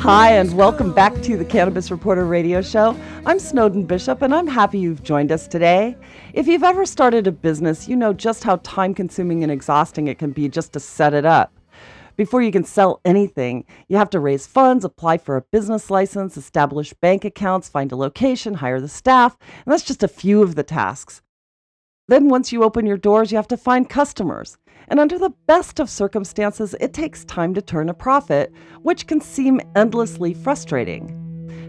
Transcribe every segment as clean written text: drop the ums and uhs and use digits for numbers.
Hi, and welcome back to the Cannabis Reporter Radio Show. I'm Snowden Bishop, and I'm happy you've joined us today. If you've ever started a business, you know just how time-consuming and exhausting it can be just to set it up. Before you can sell anything, you have to raise funds, apply for a business license, establish bank accounts, find a location, hire the staff, and that's just a few of the tasks. Then once you open your doors, you have to find customers. And under the best of circumstances, it takes time to turn a profit, which can seem endlessly frustrating.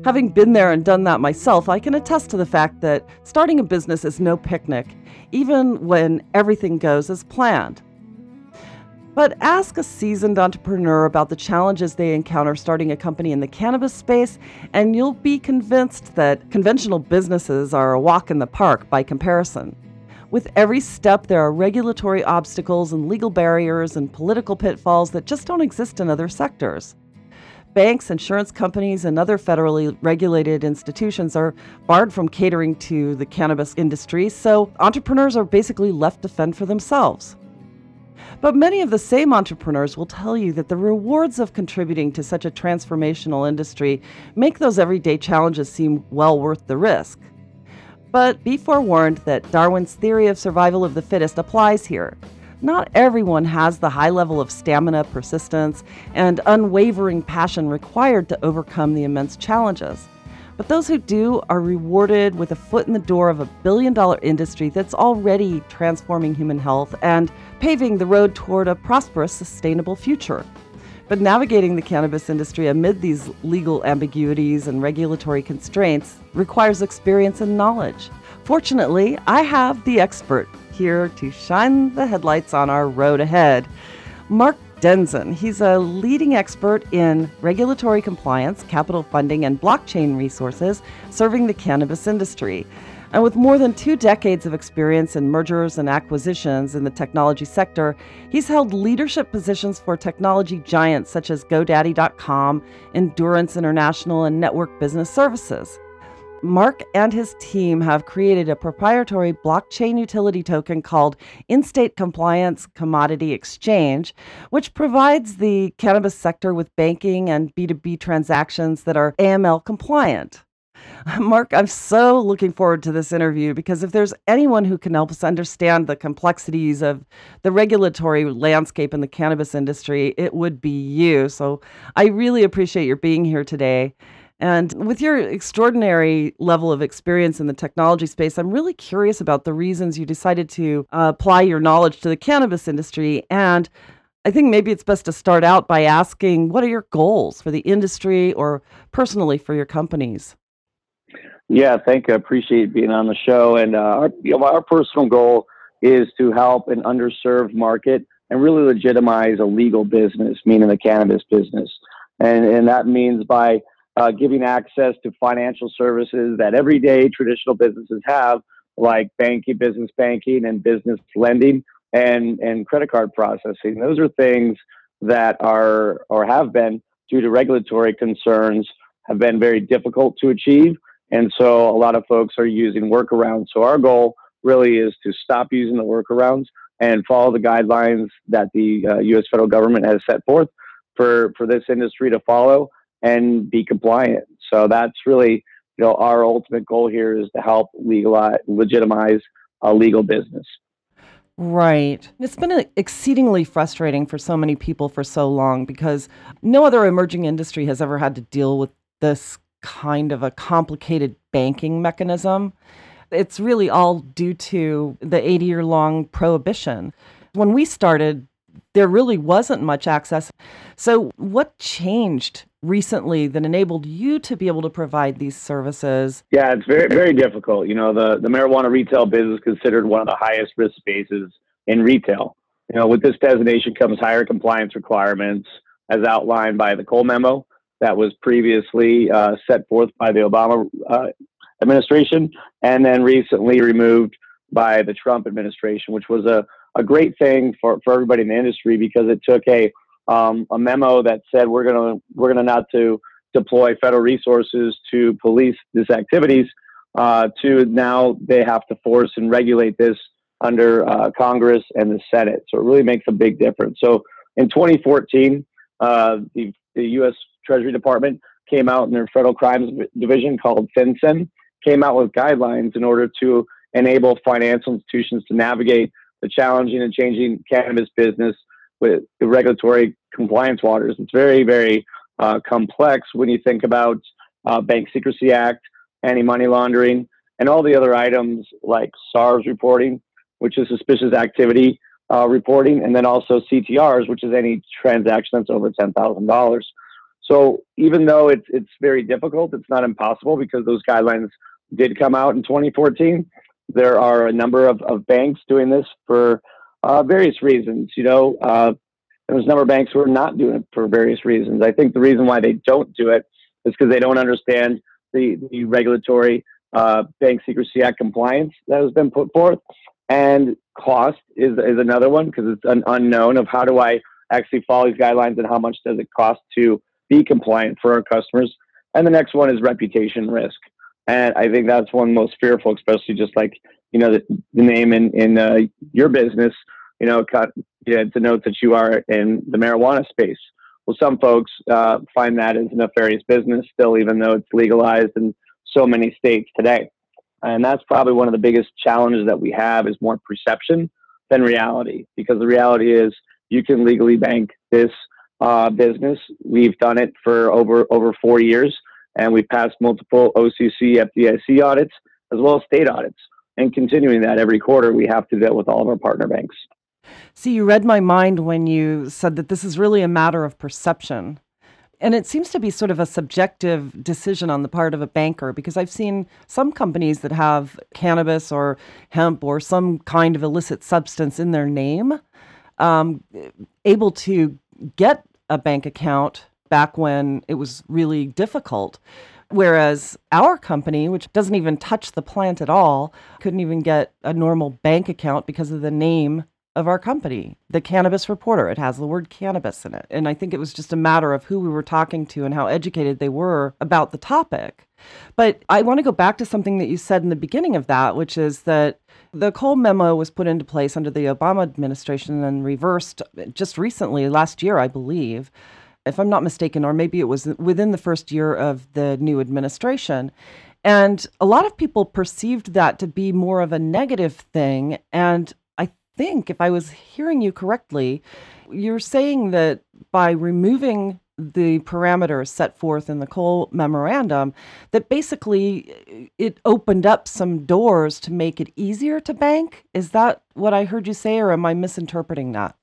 Having been there and done that myself, I can attest to the fact that starting a business is no picnic, even when everything goes as planned. But ask a seasoned entrepreneur about the challenges they encounter starting a company in the cannabis space, and you'll be convinced that conventional businesses are a walk in the park by comparison. With every step, there are regulatory obstacles and legal barriers and political pitfalls that just don't exist in other sectors. Banks, insurance companies, and other federally regulated institutions are barred from catering to the cannabis industry, so entrepreneurs are basically left to fend for themselves. But many of the same entrepreneurs will tell you that the rewards of contributing to such a transformational industry make those everyday challenges seem well worth the risk. But be forewarned that Darwin's theory of survival of the fittest applies here. Not everyone has the high level of stamina, persistence, and unwavering passion required to overcome the immense challenges. But those who do are rewarded with a foot in the door of $1 billion industry that's already transforming human health and paving the road toward a prosperous, sustainable future. But navigating the cannabis industry amid these legal ambiguities and regulatory constraints requires experience and knowledge. Fortunately, I have the expert here to shine the headlights on our road ahead, Mark Denzin. He's a leading expert in regulatory compliance, capital funding, and blockchain resources serving the cannabis industry. And with more than 2 decades of experience in mergers and acquisitions in the technology sector, he's held leadership positions for technology giants such as GoDaddy.com, Endurance International, and Network Business Services. Mark and his team have created a proprietary blockchain utility token called In-State Compliance Commodity Exchange, which provides the cannabis sector with banking and B2B transactions that are AML compliant. Mark, I'm so looking forward to this interview because if there's anyone who can help us understand the complexities of the regulatory landscape in the cannabis industry, it would be you. So I really appreciate your being here today. And with your extraordinary level of experience in the technology space, I'm really curious about the reasons you decided to apply your knowledge to the cannabis industry. And I think maybe it's best to start out by asking, what are your goals for the industry or personally for your companies? Yeah, thank you. I appreciate being on the show. And our personal goal is to help an underserved market and really legitimize a legal business, meaning the cannabis business. And that means by giving access to financial services that everyday traditional businesses have, like banking, business banking, and business lending, and credit card processing. Those are things that are or have been, due to regulatory concerns, have been very difficult to achieve. And so a lot of folks are using workarounds. So our goal really is to stop using the workarounds and follow the guidelines that the U.S. federal government has set forth for this industry to follow and be compliant. So that's really, our ultimate goal here is to help legitimize a legal business. Right. It's been exceedingly frustrating for so many people for so long because no other emerging industry has ever had to deal with this kind of a complicated banking mechanism. It's really all due to the 80-year-long prohibition. When we started, there really wasn't much access. So what changed recently that enabled you to be able to provide these services? Yeah, it's very, very difficult. The marijuana retail business is considered one of the highest risk spaces in retail. With this designation comes higher compliance requirements as outlined by the Cole Memo that was previously set forth by the Obama administration, and then recently removed by the Trump administration, which was a great thing for everybody in the industry, because it took a memo that said we're gonna not to deploy federal resources to police these activities, to now they have to force and regulate this under Congress and the Senate. So it really makes a big difference. So in 2014, the U.S. Treasury Department came out in their Federal Crimes Division, called FinCEN, came out with guidelines in order to enable financial institutions to navigate the challenging and changing cannabis business with the regulatory compliance waters. It's very, very complex when you think about Bank Secrecy Act, anti-money laundering, and all the other items like SARS reporting, which is suspicious activity reporting, and then also CTRs, which is any transaction that's over $10,000. So even though it's very difficult, it's not impossible, because those guidelines did come out in 2014. There are a number of banks doing this for various reasons. You know, there's a number of banks who are not doing it for various reasons. I think the reason why they don't do it is because they don't understand the regulatory Bank Secrecy Act compliance that has been put forth. And cost is another one, because it's an unknown of how do I actually follow these guidelines and how much does it cost to be compliant for our customers. And the next one is reputation risk. And I think that's one most fearful, especially just like, you know, the name in your business, you know, denotes that you are in the marijuana space. Well, some folks find that as nefarious business still, even though it's legalized in so many states today. And that's probably one of the biggest challenges that we have, is more perception than reality, because the reality is you can legally bank this business. We've done it for over 4 years, and we've passed multiple OCC, FDIC audits, as well as state audits. And continuing that every quarter, we have to deal with all of our partner banks. See, you read my mind when you said that this is really a matter of perception. And it seems to be sort of a subjective decision on the part of a banker, because I've seen some companies that have cannabis or hemp or some kind of illicit substance in their name, able to get a bank account back when it was really difficult. Whereas our company, which doesn't even touch the plant at all, couldn't even get a normal bank account because of the name of our company, the Cannabis Reporter. It has the word cannabis in it. And I think it was just a matter of who we were talking to and how educated they were about the topic. But I want to go back to something that you said in the beginning of that, which is that the Cole Memo was put into place under the Obama administration and reversed just recently, last year, I believe, if I'm not mistaken, or maybe it was within the first year of the new administration. And a lot of people perceived that to be more of a negative thing. And think, if I was hearing you correctly, you're saying that by removing the parameters set forth in the Cole Memorandum, that basically it opened up some doors to make it easier to bank? Is that what I heard you say, or am I misinterpreting that?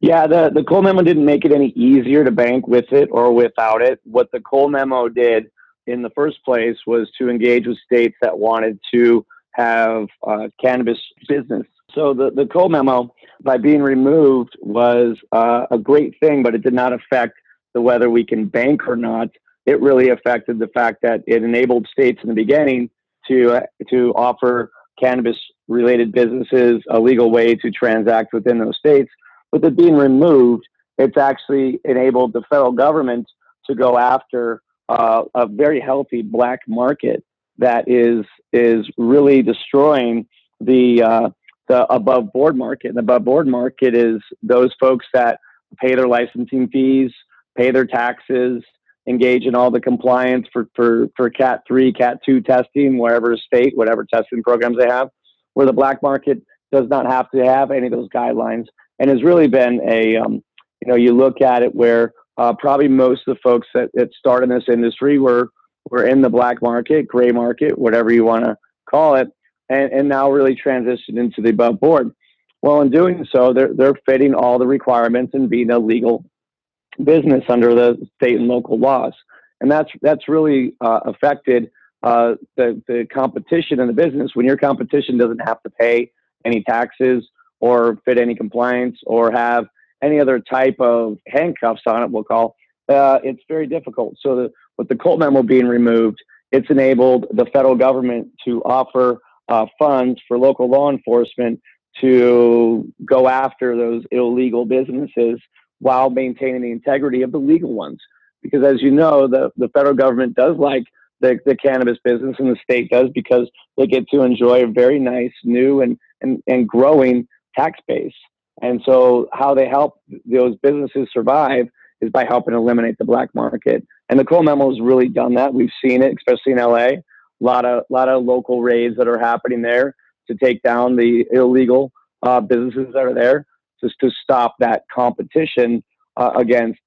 Yeah, the Cole Memo didn't make it any easier to bank with it or without it. What the Cole Memo did in the first place was to engage with states that wanted to have cannabis business. So the Cole Memo, by being removed, was a great thing, but it did not affect whether we can bank or not. It really affected the fact that it enabled states in the beginning to offer cannabis-related businesses a legal way to transact within those states. With it being removed, it's actually enabled the federal government to go after a very healthy black market that is really destroying the above board market. And the above board market is those folks that pay their licensing fees, pay their taxes, engage in all the compliance for Cat 3, Cat 2 testing, wherever state, whatever testing programs they have, where the black market does not have to have any of those guidelines. And has really been you know, you look at it where probably most of the folks that start in this industry were in the black market, gray market, whatever you want to call it. And now really transition into the above board. Well, in doing so, they're fitting all the requirements and being a legal business under the state and local laws. And that's really affected the competition in the business. When your competition doesn't have to pay any taxes or fit any compliance or have any other type of handcuffs on it, we'll call, it's very difficult. So with the Cole Memo being removed, It's enabled the federal government to offer funds for local law enforcement to go after those illegal businesses while maintaining the integrity of the legal ones. Because as you know, the federal government does like the cannabis business, and the state does, because they get to enjoy a very nice, new and growing tax base. And so how they help those businesses survive is by helping eliminate the black market. And the Cole Memo has really done that. We've seen it, especially in LA, a lot of local raids that are happening there to take down the illegal businesses that are there, just to stop that competition against,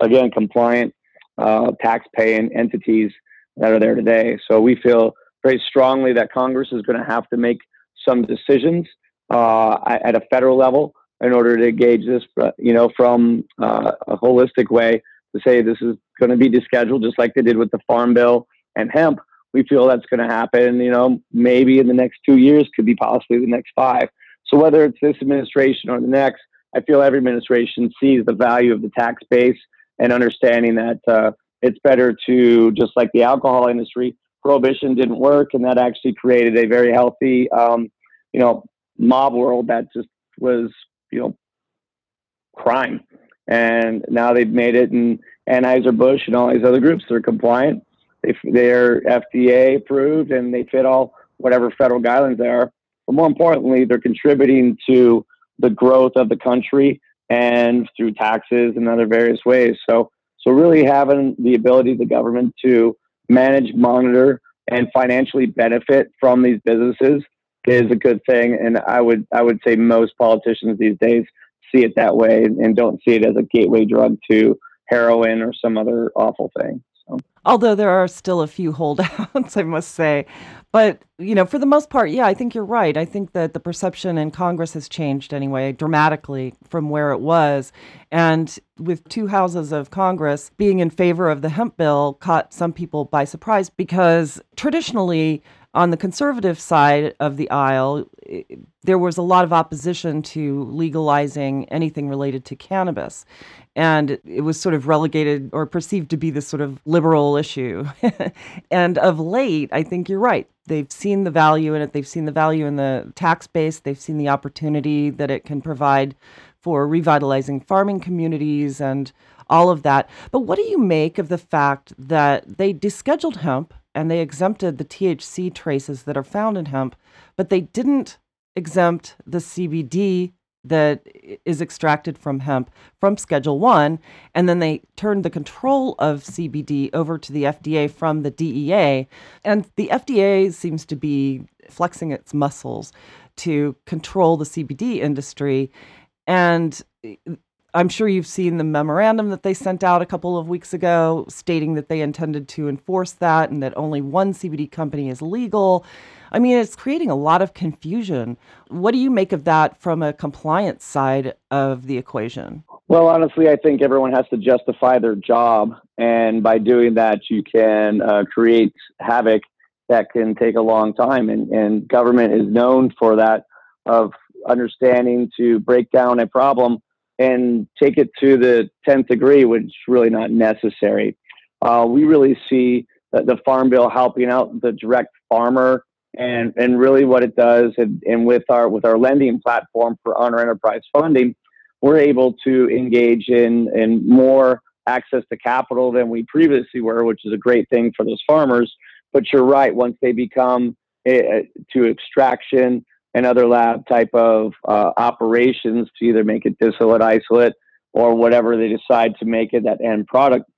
again, compliant tax-paying entities that are there today. So we feel very strongly that Congress is going to have to make some decisions at a federal level in order to gauge this, from a holistic way, to say this is going to be descheduled, just like they did with the Farm Bill and hemp. We feel that's going to happen, maybe in the next 2 years, could be possibly the next 5. So whether it's this administration or the next, I feel every administration sees the value of the tax base and understanding that it's better to, just like the alcohol industry, prohibition didn't work, and that actually created a very healthy, mob world that just was, crime. And now they've made it, and Anheuser-Busch and all these other groups that are compliant. They're FDA approved and they fit all whatever federal guidelines they are. But more importantly, they're contributing to the growth of the country and through taxes and other various ways. So really having the ability of the government to manage, monitor, and financially benefit from these businesses is a good thing. And I would say most politicians these days see it that way and don't see it as a gateway drug to heroin or some other awful thing. Although there are still a few holdouts, I must say. But, for the most part, yeah, I think you're right. I think that the perception in Congress has changed anyway, dramatically from where it was. And with two houses of Congress being in favor of the hemp bill caught some people by surprise, because traditionally on the conservative side of the aisle, there was a lot of opposition to legalizing anything related to cannabis. And it was sort of relegated or perceived to be this sort of liberal issue. And of late, I think you're right. They've seen the value in it. They've seen the value in the tax base. They've seen the opportunity that it can provide for revitalizing farming communities and all of that. But what do you make of the fact that they descheduled hemp and they exempted the THC traces that are found in hemp, but they didn't exempt the CBD that is extracted from hemp from Schedule 1, and then they turned the control of CBD over to the FDA from the DEA, and the FDA seems to be flexing its muscles to control the CBD industry. And I'm sure you've seen the memorandum that they sent out a couple of weeks ago stating that they intended to enforce that and that only one CBD company is legal. I mean, it's creating a lot of confusion. What do you make of that from a compliance side of the equation? Well, honestly, I think everyone has to justify their job. And by doing that, you can create havoc that can take a long time. And government is known for that, of understanding to break down a problem and take it to the 10th degree, which is really not necessary. We really see the Farm Bill helping out the direct farmer, and really what it does, and with our lending platform for Honor Enterprise Funding, we're able to engage in more access to capital than we previously were, which is a great thing for those farmers. But you're right, once they become to extraction and other lab type of operations to either make it distillate, isolate, or whatever they decide to make it, that end product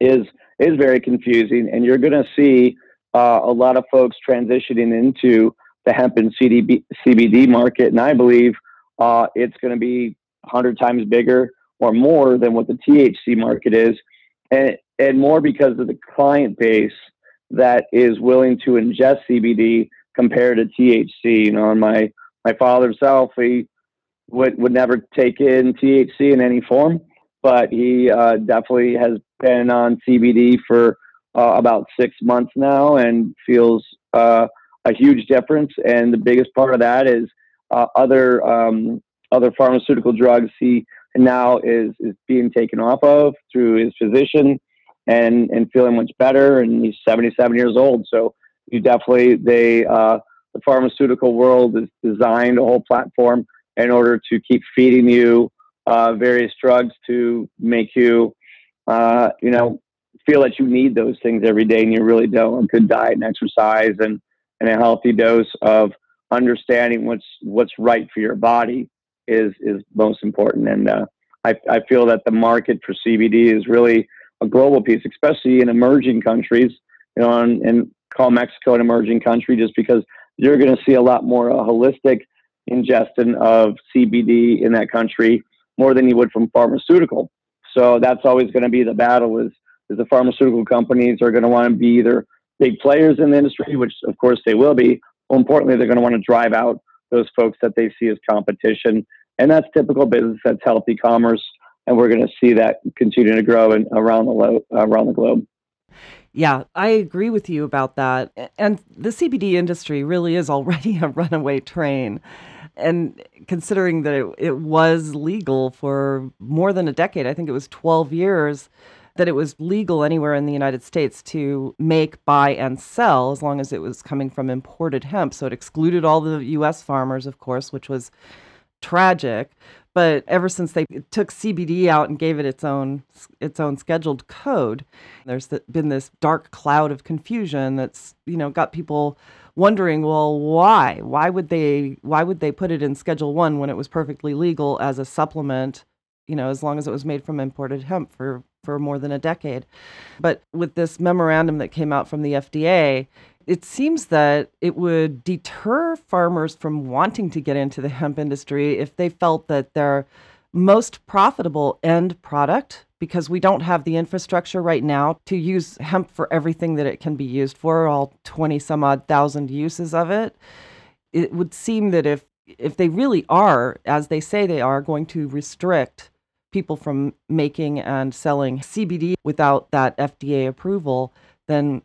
is very confusing. And you're going to see a lot of folks transitioning into the hemp and CBD market. And I believe it's going to be 100 times bigger or more than what the THC market is. And more because of the client base that is willing to ingest CBD compared to THC. And my father himself, he would never take in THC in any form, but he definitely has been on CBD for about 6 months now and feels a huge difference. And the biggest part of that is other pharmaceutical drugs he now is being taken off of through his physician. and feeling much better. And he's 77 years old. So you definitely, the pharmaceutical world has designed a whole platform in order to keep feeding you various drugs to make you, feel that you need those things every day and you really don't. A good diet and exercise and a healthy dose of understanding what's right for your body is most important. And I feel that the market for CBD is really a global piece, especially in emerging countries, and call Mexico an emerging country just because you're going to see a lot more holistic ingestion of CBD in that country more than you would from pharmaceutical. So that's always going to be the battle is the pharmaceutical companies are going to want to be either big players in the industry, which of course they will be. Well, importantly, they're going to want to drive out those folks that they see as competition. And that's typical business. That's healthy commerce. And we're going to see that continue to grow around the globe. Yeah, I agree with you about that. And the CBD industry really is already a runaway train. And considering that it was legal for more than a decade, I think it was 12 years, that it was legal anywhere in the United States to make, buy, and sell as long as it was coming from imported hemp. So it excluded all the U.S. farmers, of course, which was tragic. But ever since they took CBD out and gave it its own scheduled code, there's been this dark cloud of confusion that's got people wondering, well, why? Why would they put it in Schedule 1 when it was perfectly legal as a supplement, as long as it was made from imported hemp for more than a decade? But with this memorandum that came out from the FDA, it seems that it would deter farmers from wanting to get into the hemp industry if they felt that their most profitable end product, because we don't have the infrastructure right now to use hemp for everything that it can be used for, all 20 some odd thousand uses of it. It would seem that if they really are, as they say they are, going to restrict people from making and selling CBD without that FDA approval, then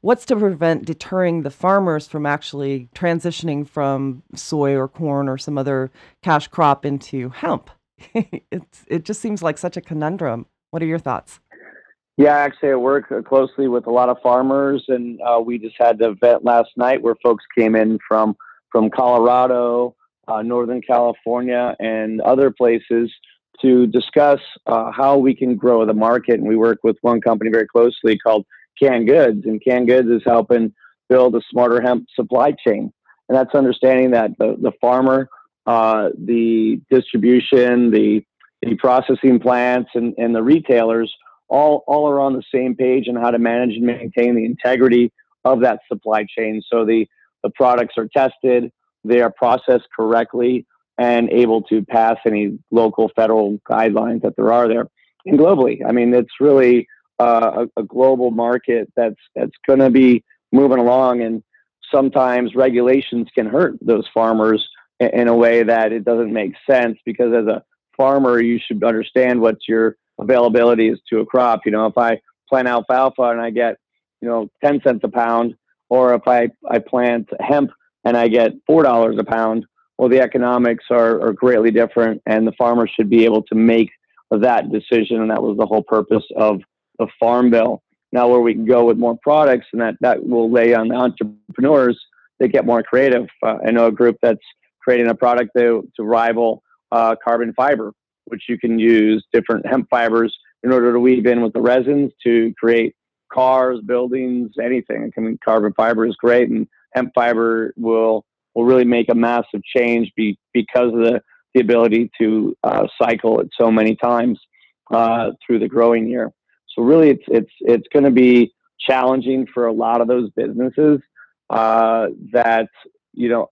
what's to prevent deterring the farmers from actually transitioning from soy or corn or some other cash crop into hemp? It just seems like such a conundrum. What are your thoughts? Yeah, actually, I work closely with a lot of farmers, and we just had the event last night where folks came in from Colorado, Northern California, and other places to discuss how we can grow the market. And we work with one company very closely called Canned Goods, and Canned Goods is helping build a smarter hemp supply chain. And that's understanding that the farmer, the distribution, the processing plants, and the retailers all are on the same page on how to manage and maintain the integrity of that supply chain. So the products are tested, they are processed correctly, and able to pass any local, federal guidelines that there are there. And globally, I mean, it's really a global market that's going to be moving along, and sometimes regulations can hurt those farmers in a way that it doesn't make sense, because as a farmer you should understand what your availability is to a crop. If I plant alfalfa and I get 10 cents a pound, or if I plant hemp and I get $4 a pound, well, the economics are greatly different, and the farmer should be able to make that decision. And that was the whole purpose of the Farm Bill. Now, where we can go with more products, and that will lay on the entrepreneurs that get more creative. I know a group that's creating a product to rival carbon fiber, which you can use different hemp fibers in order to weave in with the resins to create cars, buildings, anything. I mean, carbon fiber is great, and hemp fiber will really make a massive change because of the ability to cycle it so many times through the growing year. So really, it's going to be challenging for a lot of those businesses that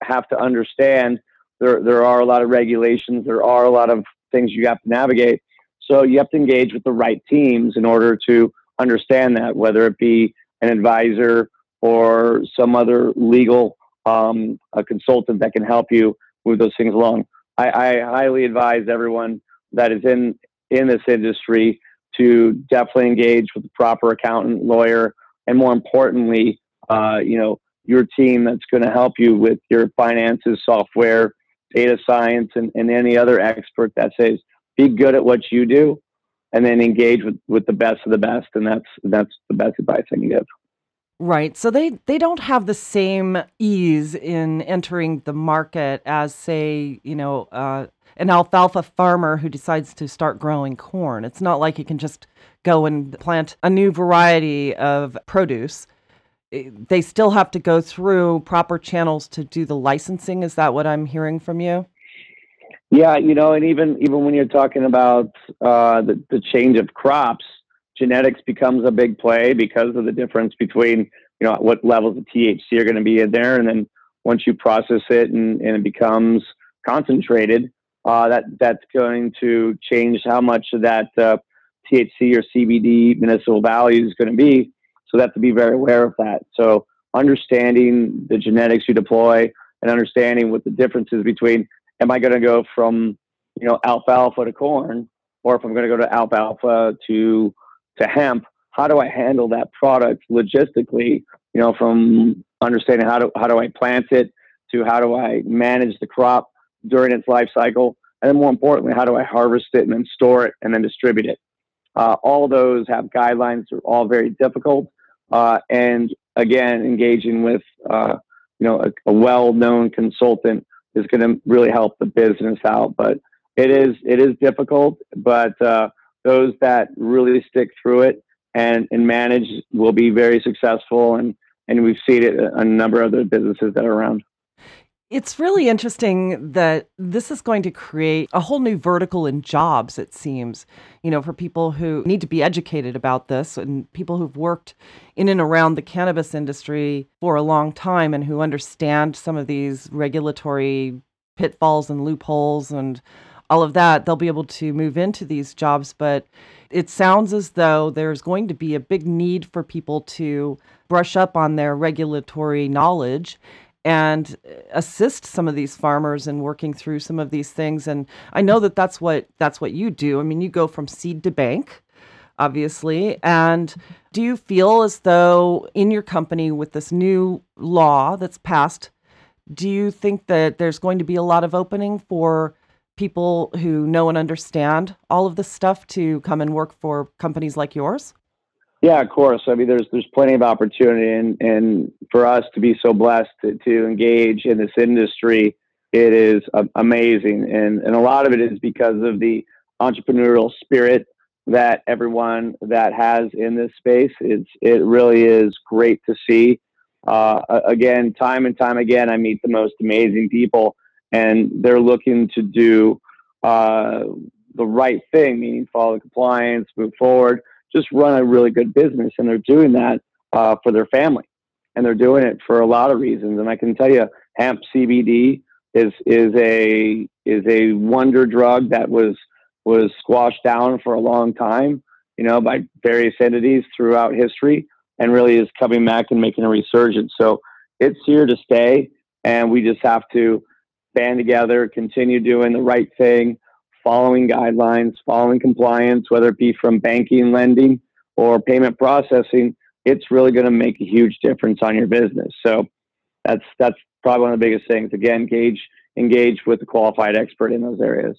have to understand there are a lot of regulations, there are a lot of things you have to navigate. So you have to engage with the right teams in order to understand that, whether it be an advisor or some other legal a consultant that can help you move those things along. I highly advise everyone that is in this industry to definitely engage with the proper accountant, lawyer, and more importantly, your team that's going to help you with your finances, software, data science, and any other expert that says, be good at what you do, and then engage with the best of the best. And that's the best advice I can give. Right. So they don't have the same ease in entering the market as, say, an alfalfa farmer who decides to start growing corn. It's not like he can just go and plant a new variety of produce. They still have to go through proper channels to do the licensing. Is that what I'm hearing from you? Yeah, and even when you're talking about the change of crops, genetics becomes a big play because of the difference between, what levels of THC are going to be in there. And then once you process it and it becomes concentrated, that's going to change how much of that THC or CBD municipal value is going to be. So they have to be very aware of that. So understanding the genetics you deploy and understanding what the differences between, am I going to go from, alfalfa to corn, or if I'm going to go to alfalfa to hemp, how do I handle that product logistically, from understanding how do I plant it to how do I manage the crop during its life cycle? And then more importantly, how do I harvest it and then store it and then distribute it? All those have guidelines that are all very difficult. And again, engaging with, a well-known consultant is going to really help the business out. But it is difficult, but, those that really stick through it and manage will be very successful. And we've seen it a number of other businesses that are around. It's really interesting that this is going to create a whole new vertical in jobs, it seems, for people who need to be educated about this and people who've worked in and around the cannabis industry for a long time and who understand some of these regulatory pitfalls and loopholes and all of that. They'll be able to move into these jobs, but it sounds as though there's going to be a big need for people to brush up on their regulatory knowledge and assist some of these farmers in working through some of these things. And I know that that's what you do. I mean, you go from seed to bank, obviously. And do you feel as though in your company with this new law that's passed, do you think that there's going to be a lot of opening for people who know and understand all of this stuff to come and work for companies like yours? Yeah, of course. I mean, there's plenty of opportunity, and for us to be so blessed to engage in this industry, it is amazing. And a lot of it is because of the entrepreneurial spirit that everyone that has in this space. It really is great to see. Again, time and time again, I meet the most amazing people, and they're looking to do the right thing, meaning follow the compliance, move forward, just run a really good business. And they're doing that for their family. And they're doing it for a lot of reasons. And I can tell you, hemp CBD is a wonder drug that was squashed down for a long time, by various entities throughout history, and really is coming back and making a resurgence. So it's here to stay, and we just have to band together, continue doing the right thing, following guidelines, following compliance, whether it be from banking, lending, or payment processing. It's really going to make a huge difference on your business. So that's probably one of the biggest things. Again, engage with a qualified expert in those areas.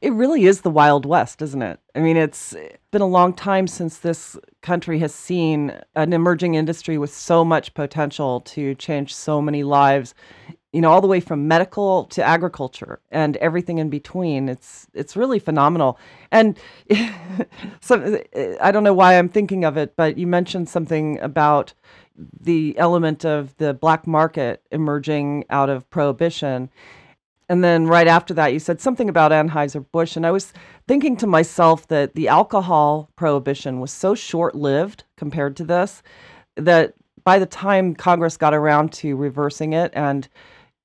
It really is the Wild West, isn't it? I mean, it's been a long time since this country has seen an emerging industry with so much potential to change so many lives, all the way from medical to agriculture and everything in between. It's really phenomenal. And so, I don't know why I'm thinking of it, but you mentioned something about the element of the black market emerging out of prohibition. And then right after that, you said something about Anheuser-Busch. And I was thinking to myself that the alcohol prohibition was so short-lived compared to this that by the time Congress got around to reversing it and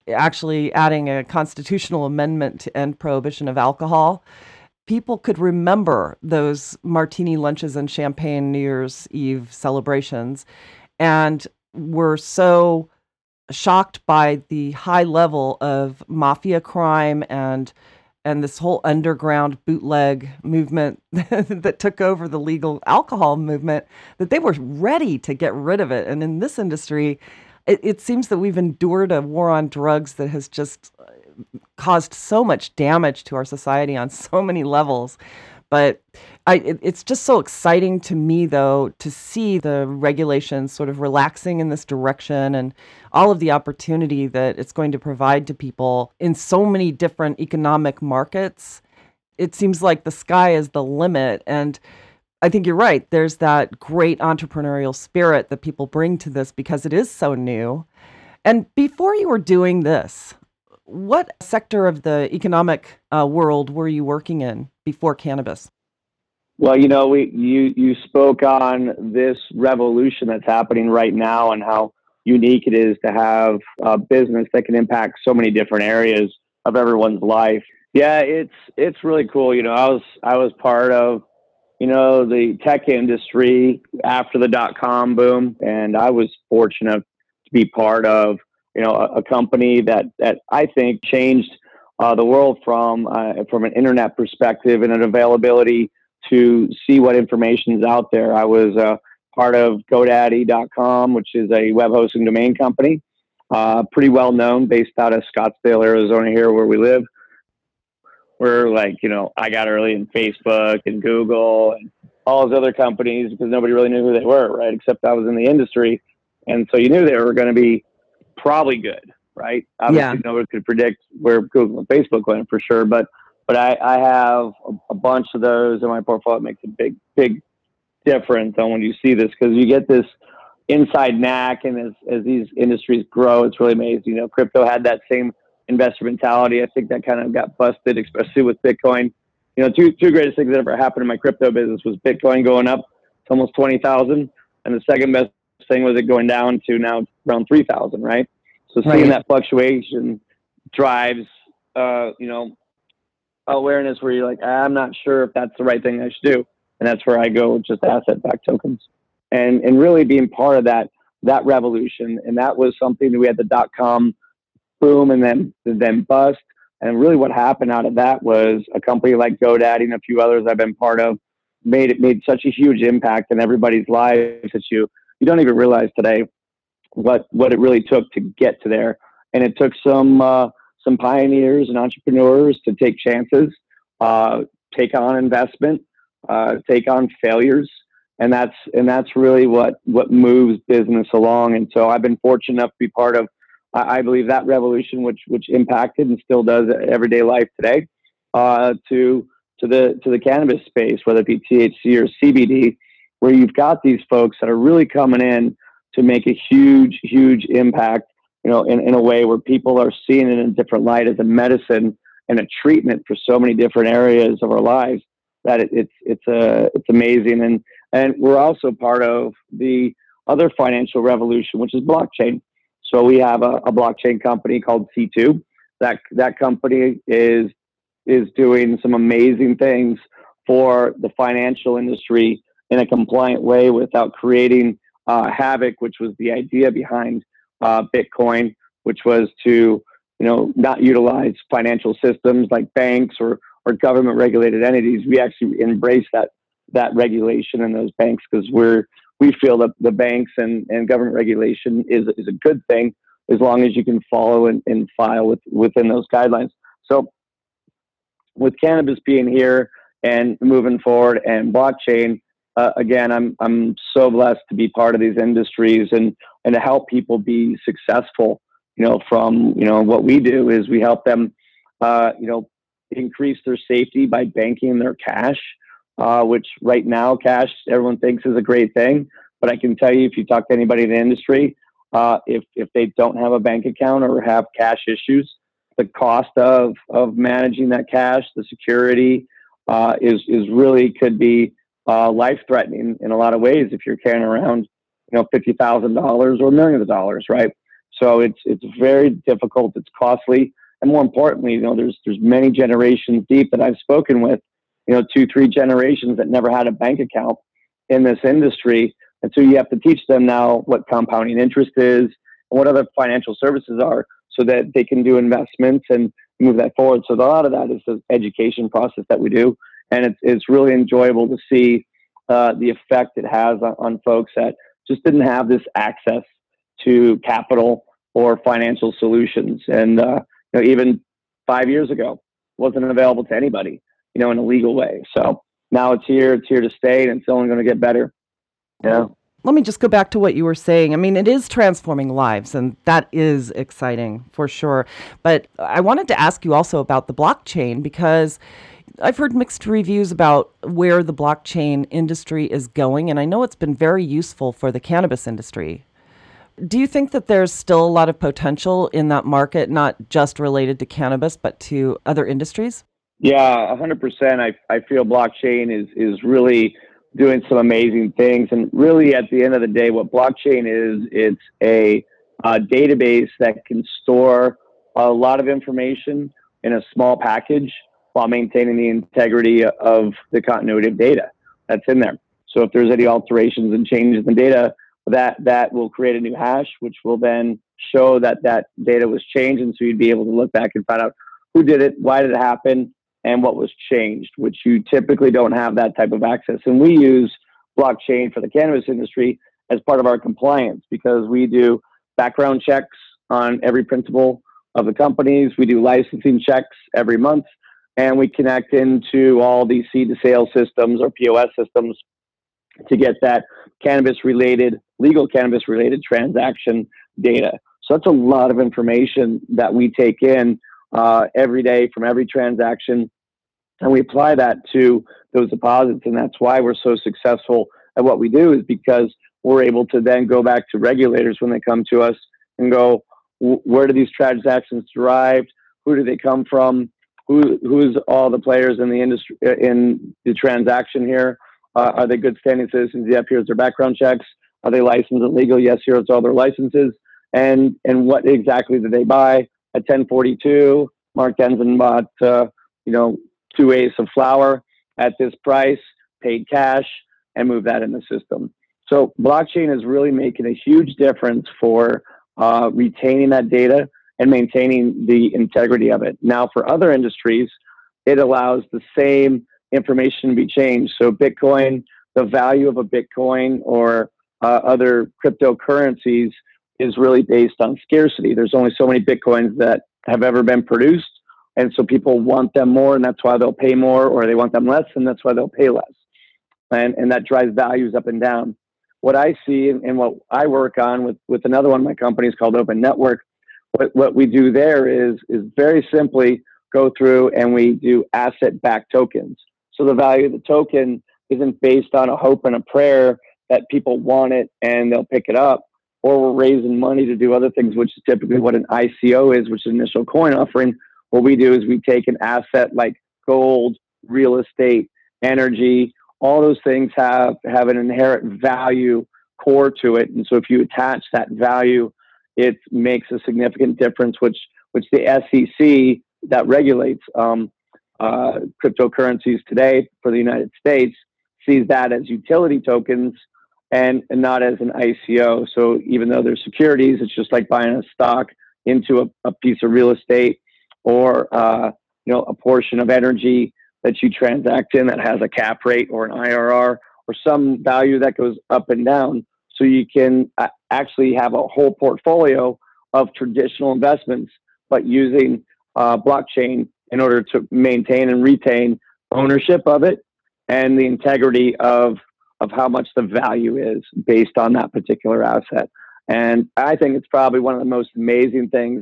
actually adding a constitutional amendment to end prohibition of alcohol, people could remember those martini lunches and champagne New Year's Eve celebrations and were so shocked by the high level of mafia crime and this whole underground bootleg movement that took over the legal alcohol movement, that they were ready to get rid of it. And in this industry, it seems that we've endured a war on drugs that has just caused so much damage to our society on so many levels. But It's just so exciting to me, though, to see the regulations sort of relaxing in this direction and all of the opportunity that it's going to provide to people in so many different economic markets. It seems like the sky is the limit. And I think you're right. There's that great entrepreneurial spirit that people bring to this because it is so new. And before you were doing this, what sector of the economic world were you working in before cannabis? Well, you know, you spoke on this revolution that's happening right now and how unique it is to have a business that can impact so many different areas of everyone's life. Yeah, it's really cool. You know, I was part of, you know, the tech industry after the dot-com boom, and I was fortunate to be part of, you know, a company that I think changed the world from an internet perspective and an availability to see what information is out there. I was part of GoDaddy.com, which is a web hosting domain company, pretty well known, based out of Scottsdale, Arizona, here where we live. We're like, you know, I got early in Facebook and Google and all those other companies because nobody really knew who they were, right? Except I was in the industry. And so you knew they were going to be probably good, right? Obviously, yeah. Nobody could predict where Google and Facebook went for sure, but I have a bunch of those in my portfolio. It makes a big, big difference on when you see this because you get this inside knack. And as these industries grow, it's really amazing. You know, crypto had that same investor mentality. I think that kind of got busted, especially with Bitcoin. You know, two greatest things that ever happened in my crypto business was Bitcoin going up to almost 20,000. And the second best thing was it going down to now around 3,000, right? So seeing that fluctuation drives, you know, awareness where you're like, I'm not sure if that's the right thing I should do. And that's where I go with just asset-backed tokens. And really being part of that revolution. And that was something that we had the dot-com boom and then bust. And really what happened out of that was a company like GoDaddy and a few others I've been part of made such a huge impact in everybody's lives that you don't even realize today what it really took to get to there. And it took some pioneers and entrepreneurs to take chances, take on investment, take on failures. And that's really what moves business along. And so I've been fortunate enough to be part of, I believe, that revolution, which impacted and still does everyday life today, to the cannabis space, whether it be THC or CBD, where you've got these folks that are really coming in to make a huge, huge impact, you know, in a way where people are seeing it in a different light as a medicine and a treatment for so many different areas of our lives that it's amazing. And we're also part of the other financial revolution, which is blockchain. So we have a blockchain company called C2. That company is doing some amazing things for the financial industry in a compliant way without creating havoc, which was the idea behind Bitcoin, which was to, you know, not utilize financial systems like banks or government regulated entities. We actually embrace that regulation in those banks because we feel that the banks and government regulation is a good thing as long as you can follow and file within those guidelines. So with cannabis being here and moving forward and blockchain, again, I'm so blessed to be part of these industries and to help people be successful. You know, from, you know, what we do is we help them, you know, increase their safety by banking their cash. Which right now, cash, everyone thinks is a great thing. But I can tell you, if you talk to anybody in the industry, if they don't have a bank account or have cash issues, the cost of managing that cash, the security, is really could be life-threatening in a lot of ways if you're carrying around, you know, $50,000 or millions of dollars, right? So it's very difficult. It's costly, and more importantly, you know, there's many generations deep that I've spoken with. You know, 2-3 generations that never had a bank account in this industry. And so you have to teach them now what compounding interest is and what other financial services are so that they can do investments and move that forward. So a lot of that is the education process that we do. And it's really enjoyable to see the effect it has on folks that just didn't have this access to capital or financial solutions. And, you know, even 5 years ago, wasn't available to anybody, you know, in a legal way. So now it's here to stay, and it's only going to get better. Yeah. Let me just go back to what you were saying. I mean, it is transforming lives, and that is exciting for sure. But I wanted to ask you also about the blockchain, because I've heard mixed reviews about where the blockchain industry is going, and I know it's been very useful for the cannabis industry. Do you think that there's still a lot of potential in that market, not just related to cannabis, but to other industries? Yeah, 100%. I feel blockchain is really doing some amazing things. And really, at the end of the day, what blockchain is, it's a database that can store a lot of information in a small package while maintaining the integrity of the continuity of data that's in there. So if there's any alterations and changes in data, that will create a new hash, which will then show that data was changed. And so you'd be able to look back and find out who did it, why did it happen, and what was changed, which you typically don't have that type of access. And we use blockchain for the cannabis industry as part of our compliance, because we do background checks on every principal of the companies. We do licensing checks every month, and we connect into all these seed-to-sale systems or POS systems to get that cannabis-related, legal cannabis-related transaction data. So that's a lot of information that we take in every day from every transaction, and we apply that to those deposits. And that's why we're so successful at what we do, is because we're able to then go back to regulators when they come to us and go, where do these transactions derive? Who do they come from? Who's all the players in the industry, in the transaction here? Are they good standing citizens? Yep, here's their background checks. Are they licensed and legal? Yes, here's all their licenses. And what exactly did they buy? At 1042, Mark Denzin bought, 2 A's of flour at this price, paid cash, and moved that in the system. So blockchain is really making a huge difference for retaining that data and maintaining the integrity of it. Now, for other industries, it allows the same information to be changed. So Bitcoin, the value of a Bitcoin or other cryptocurrencies is really based on scarcity. There's only so many Bitcoins that have ever been produced. And so people want them more, and that's why they'll pay more, or they want them less, and that's why they'll pay less. And that drives values up and down. What I see and what I work on with another one of my companies called Open Network, what we do there is very simply go through and we do asset-backed tokens. So the value of the token isn't based on a hope and a prayer that people want it and they'll pick it up, or we're raising money to do other things, which is typically what an ICO is, which is an initial coin offering. What we do is we take an asset like gold, real estate, energy, all those things have an inherent value core to it. And so if you attach that value, it makes a significant difference, which the SEC that regulates cryptocurrencies today for the United States sees that as utility tokens, and not as an ICO. So even though they're securities, it's just like buying a stock into a piece of real estate or a portion of energy that you transact in that has a cap rate or an IRR or some value that goes up and down. So you can actually have a whole portfolio of traditional investments, but using blockchain in order to maintain and retain ownership of it and the integrity of how much the value is based on that particular asset. And I think it's probably one of the most amazing things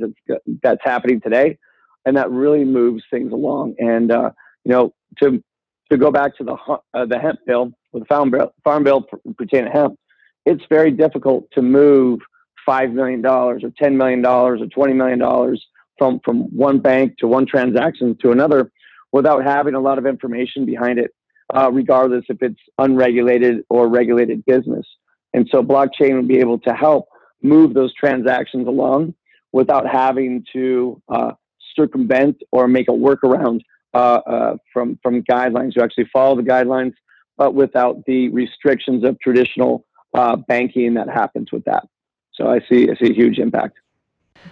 that's happening today, and that really moves things along. And to go back to the hemp bill, or the Farm Bill pertaining to hemp, it's very difficult to move $5 million or $10 million or $20 million from one bank to one transaction to another without having a lot of information behind it, regardless if it's unregulated or regulated business. And so blockchain would be able to help move those transactions along without having to circumvent or make a workaround from guidelines. You actually follow the guidelines, but without the restrictions of traditional banking that happens with that. So I see a huge impact.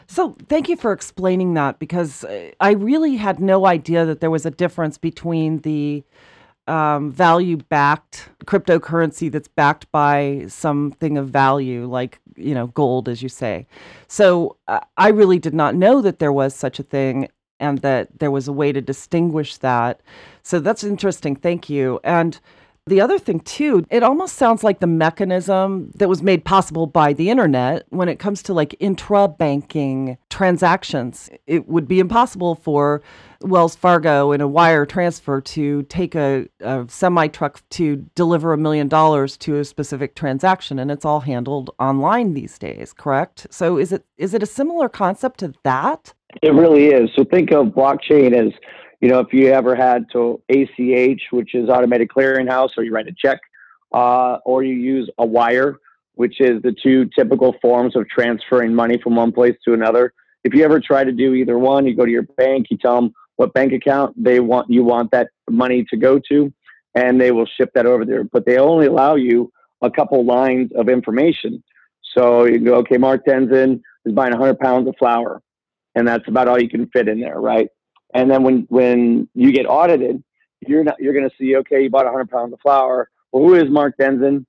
So thank you for explaining that, because I really had no idea that there was a difference between the value-backed cryptocurrency that's backed by something of value, like, gold, as you say. So I really did not know that there was such a thing. and that there was a way to distinguish that. So that's interesting. Thank you. And the other thing, too, it almost sounds like the mechanism that was made possible by the internet when it comes to like intra-banking transactions. It would be impossible for Wells Fargo in a wire transfer to take a semi-truck to deliver $1 million to a specific transaction, and it's all handled online these days, correct? So is it a similar concept to that? It really is. So think of blockchain as, you know, if you ever had to ACH, which is automated clearinghouse, or you write a check, or you use a wire, which is the two typical forms of transferring money from one place to another. If you ever try to do either one, you go to your bank, you tell them what bank account you want that money to go to, and they will ship that over there. But they only allow you a couple lines of information. So you go, okay, Mark Denzin is buying 100 pounds of flour, and that's about all you can fit in there, right? And then when you get audited, you're going to see, okay, you bought 100 pounds of flour. Well, who is Mark Denzin?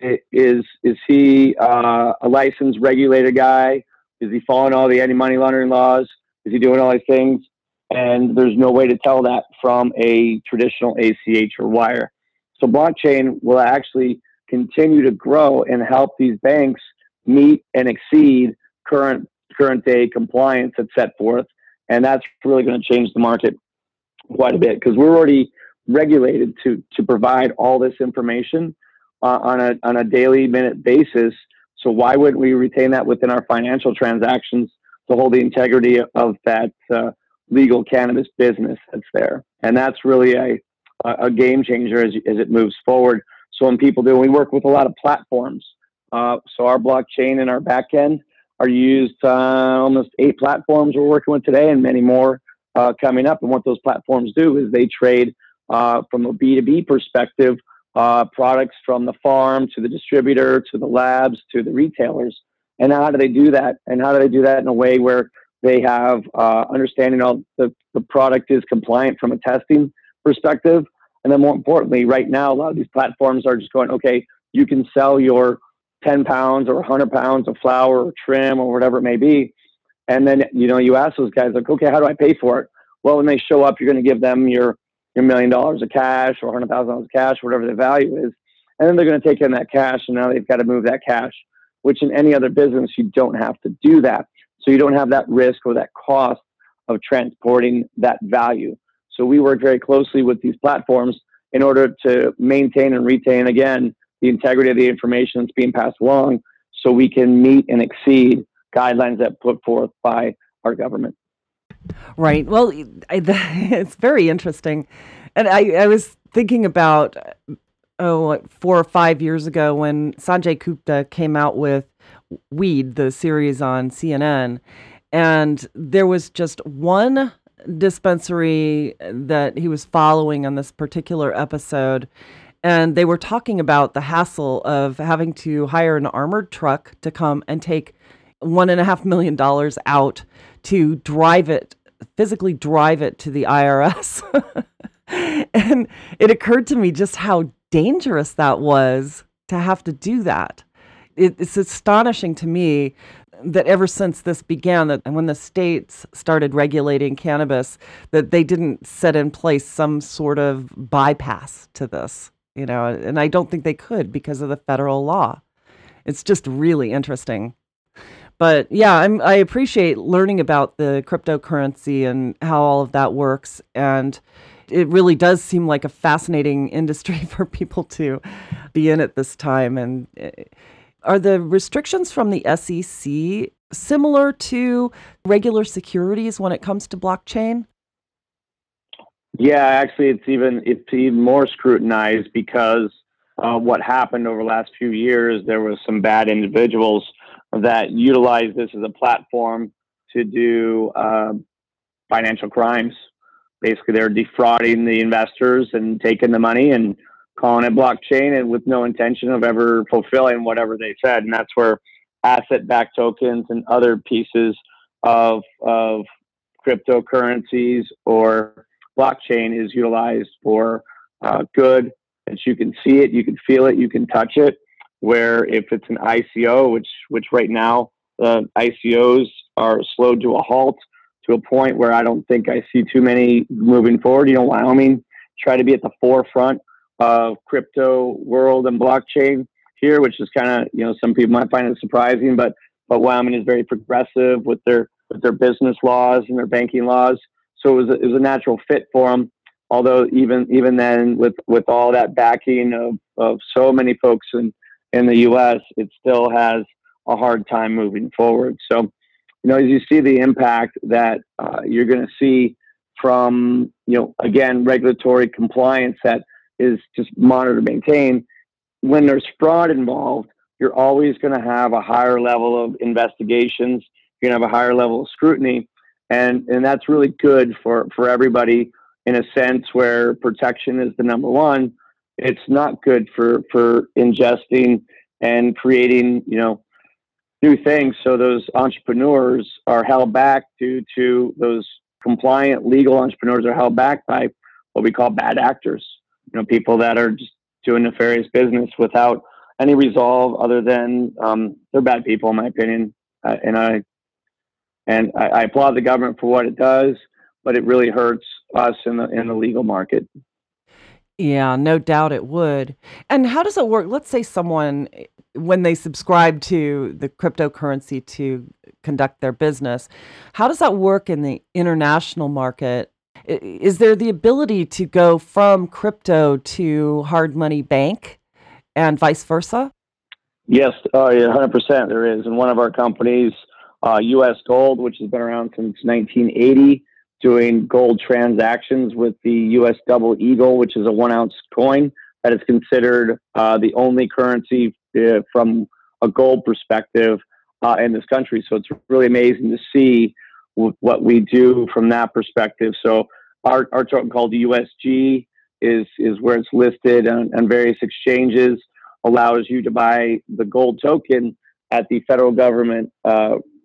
Is he a licensed regulator guy? Is he following all the anti-money laundering laws? Is he doing all these things? And there's no way to tell that from a traditional ACH or wire. So blockchain will actually continue to grow and help these banks meet and exceed current day compliance that's set forth. And that's really going to change the market quite a bit, because we're already regulated to provide all this information on a daily minute basis. So why wouldn't we retain that within our financial transactions to hold the integrity of that legal cannabis business that's there? And that's really a game changer as it moves forward. So when people do, we work with a lot of platforms. So our blockchain and our backend are used almost 8 platforms we're working with today, and many more coming up. And what those platforms do is they trade from a B2B perspective, products from the farm to the distributor, to the labs, to the retailers. And how do they do that? And how do they do that in a way where they have understanding all the product is compliant from a testing perspective? And then more importantly, right now, a lot of these platforms are just going, okay, you can sell your 10 pounds or 100 pounds of flour or trim or whatever it may be. And then, you know, you ask those guys, like, okay, how do I pay for it? Well, when they show up, you're going to give them your $1 million of cash or $100,000 of cash, whatever the value is. And then they're going to take in that cash, and now they've got to move that cash, which in any other business, you don't have to do that. So you don't have that risk or that cost of transporting that value. So we work very closely with these platforms in order to maintain and retain, again, the integrity of the information that's being passed along, so we can meet and exceed guidelines that put forth by our government. Right. Well, it's very interesting. And I was thinking about, 4 or 5 years ago when Sanjay Gupta came out with Weed, the series on CNN, and there was just one dispensary that he was following on this particular episode. And they were talking about the hassle of having to hire an armored truck to come and take $1.5 million out to physically drive it to the IRS. And it occurred to me just how dangerous that was to have to do that. It's astonishing to me that ever since this began, that when the states started regulating cannabis, that they didn't set in place some sort of bypass to this. You know, and I don't think they could because of the federal law. It's just really interesting. But yeah, I appreciate learning about the cryptocurrency and how all of that works. And it really does seem like a fascinating industry for people to be in at this time. And are the restrictions from the SEC similar to regular securities when it comes to blockchain? Yeah, actually, it's even more scrutinized because what happened over the last few years, there was some bad individuals that utilized this as a platform to do financial crimes. Basically, they're defrauding the investors and taking the money and calling it blockchain, and with no intention of ever fulfilling whatever they said. And that's where asset-backed tokens and other pieces of cryptocurrencies or blockchain is utilized for good, and you can see it, you can feel it, you can touch it. Where if it's an ICO, which right now ICOs are slowed to a halt to a point where I don't think I see too many moving forward. You know, Wyoming tried to be at the forefront of crypto world and blockchain here, which is kind of, you know, some people might find it surprising, but Wyoming is very progressive with their business laws and their banking laws. So it was a natural fit for them. Although even then with all that backing of so many folks in the US, it still has a hard time moving forward. So, you know, as you see the impact that you're going to see from, you know, again, regulatory compliance that is just monitored and maintained. When there's fraud involved, you're always going to have a higher level of investigations. You're going to have a higher level of scrutiny. And that's really good for everybody in a sense where protection is the number one. It's not good for ingesting and creating, you know, new things. So those entrepreneurs are held back due to those compliant legal entrepreneurs are held back by what we call bad actors. You know, people that are just doing nefarious business without any resolve other than they're bad people, in my opinion. And I applaud the government for what it does, but it really hurts us in the legal market. Yeah, no doubt it would. And how does it work? Let's say someone, when they subscribe to the cryptocurrency to conduct their business, how does that work in the international market? Is there the ability to go from crypto to hard money bank and vice versa? Yes, 100% there is. And one of our companies, U.S. Gold, which has been around since 1980, doing gold transactions with the U.S. Double Eagle, which is a 1 ounce coin that is considered the only currency from a gold perspective in this country. So it's really amazing to see what we do from that perspective. So our token called the USG is where it's listed on various exchanges, allows you to buy the gold token at the federal government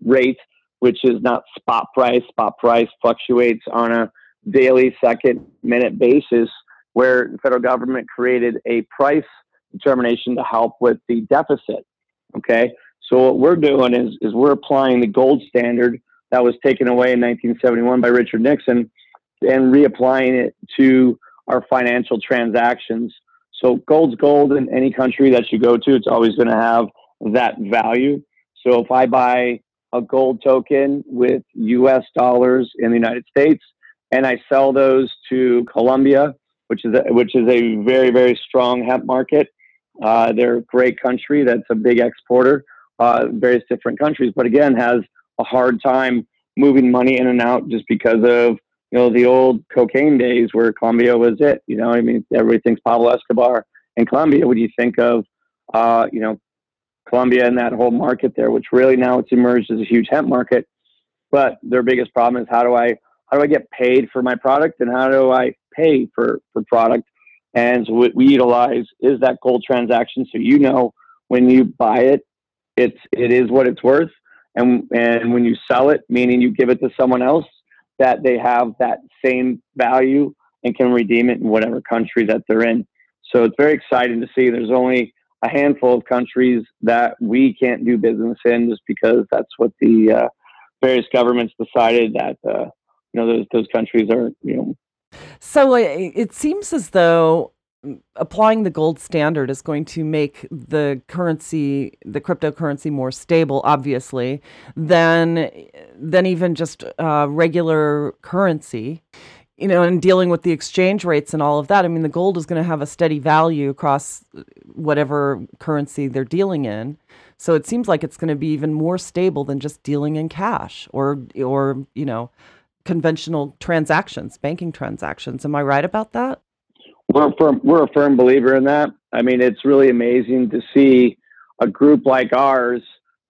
rate, which is not spot price. Spot price fluctuates on a daily, second, minute basis, where the federal government created a price determination to help with the deficit. Okay, so what we're doing is we're applying the gold standard that was taken away in 1971 by Richard Nixon and reapplying it to our financial transactions. So gold's gold in any country that you go to. It's always going to have that value. So if I buy a gold token with U.S. dollars in the United States, and I sell those to Colombia, which is a very, very strong hemp market. They're a great country that's a big exporter, various different countries, but again, has a hard time moving money in and out just because of, you know, the old cocaine days where Colombia was it. You know, I mean, everybody thinks Pablo Escobar in Colombia. What do you think of, you know, Colombia and that whole market there, which really now it's emerged as a huge hemp market. But their biggest problem is how do I get paid for my product, and how do I pay for product? And so what we utilize is that gold transaction. So, you know, when you buy it, it is what it's worth. And when you sell it, meaning you give it to someone else, that they have that same value and can redeem it in whatever country that they're in. So it's very exciting to see. There's only a handful of countries that we can't do business in, just because that's what the various governments decided that you know, those countries are, you know. So it seems as though applying the gold standard is going to make the currency, the cryptocurrency, more stable, obviously, than even just regular currency. You know, and dealing with the exchange rates and all of that. I mean, the gold is going to have a steady value across whatever currency they're dealing in. So it seems like it's going to be even more stable than just dealing in cash or you know, conventional transactions, banking transactions. Am I right about that? We're a firm believer in that. I mean, it's really amazing to see a group like ours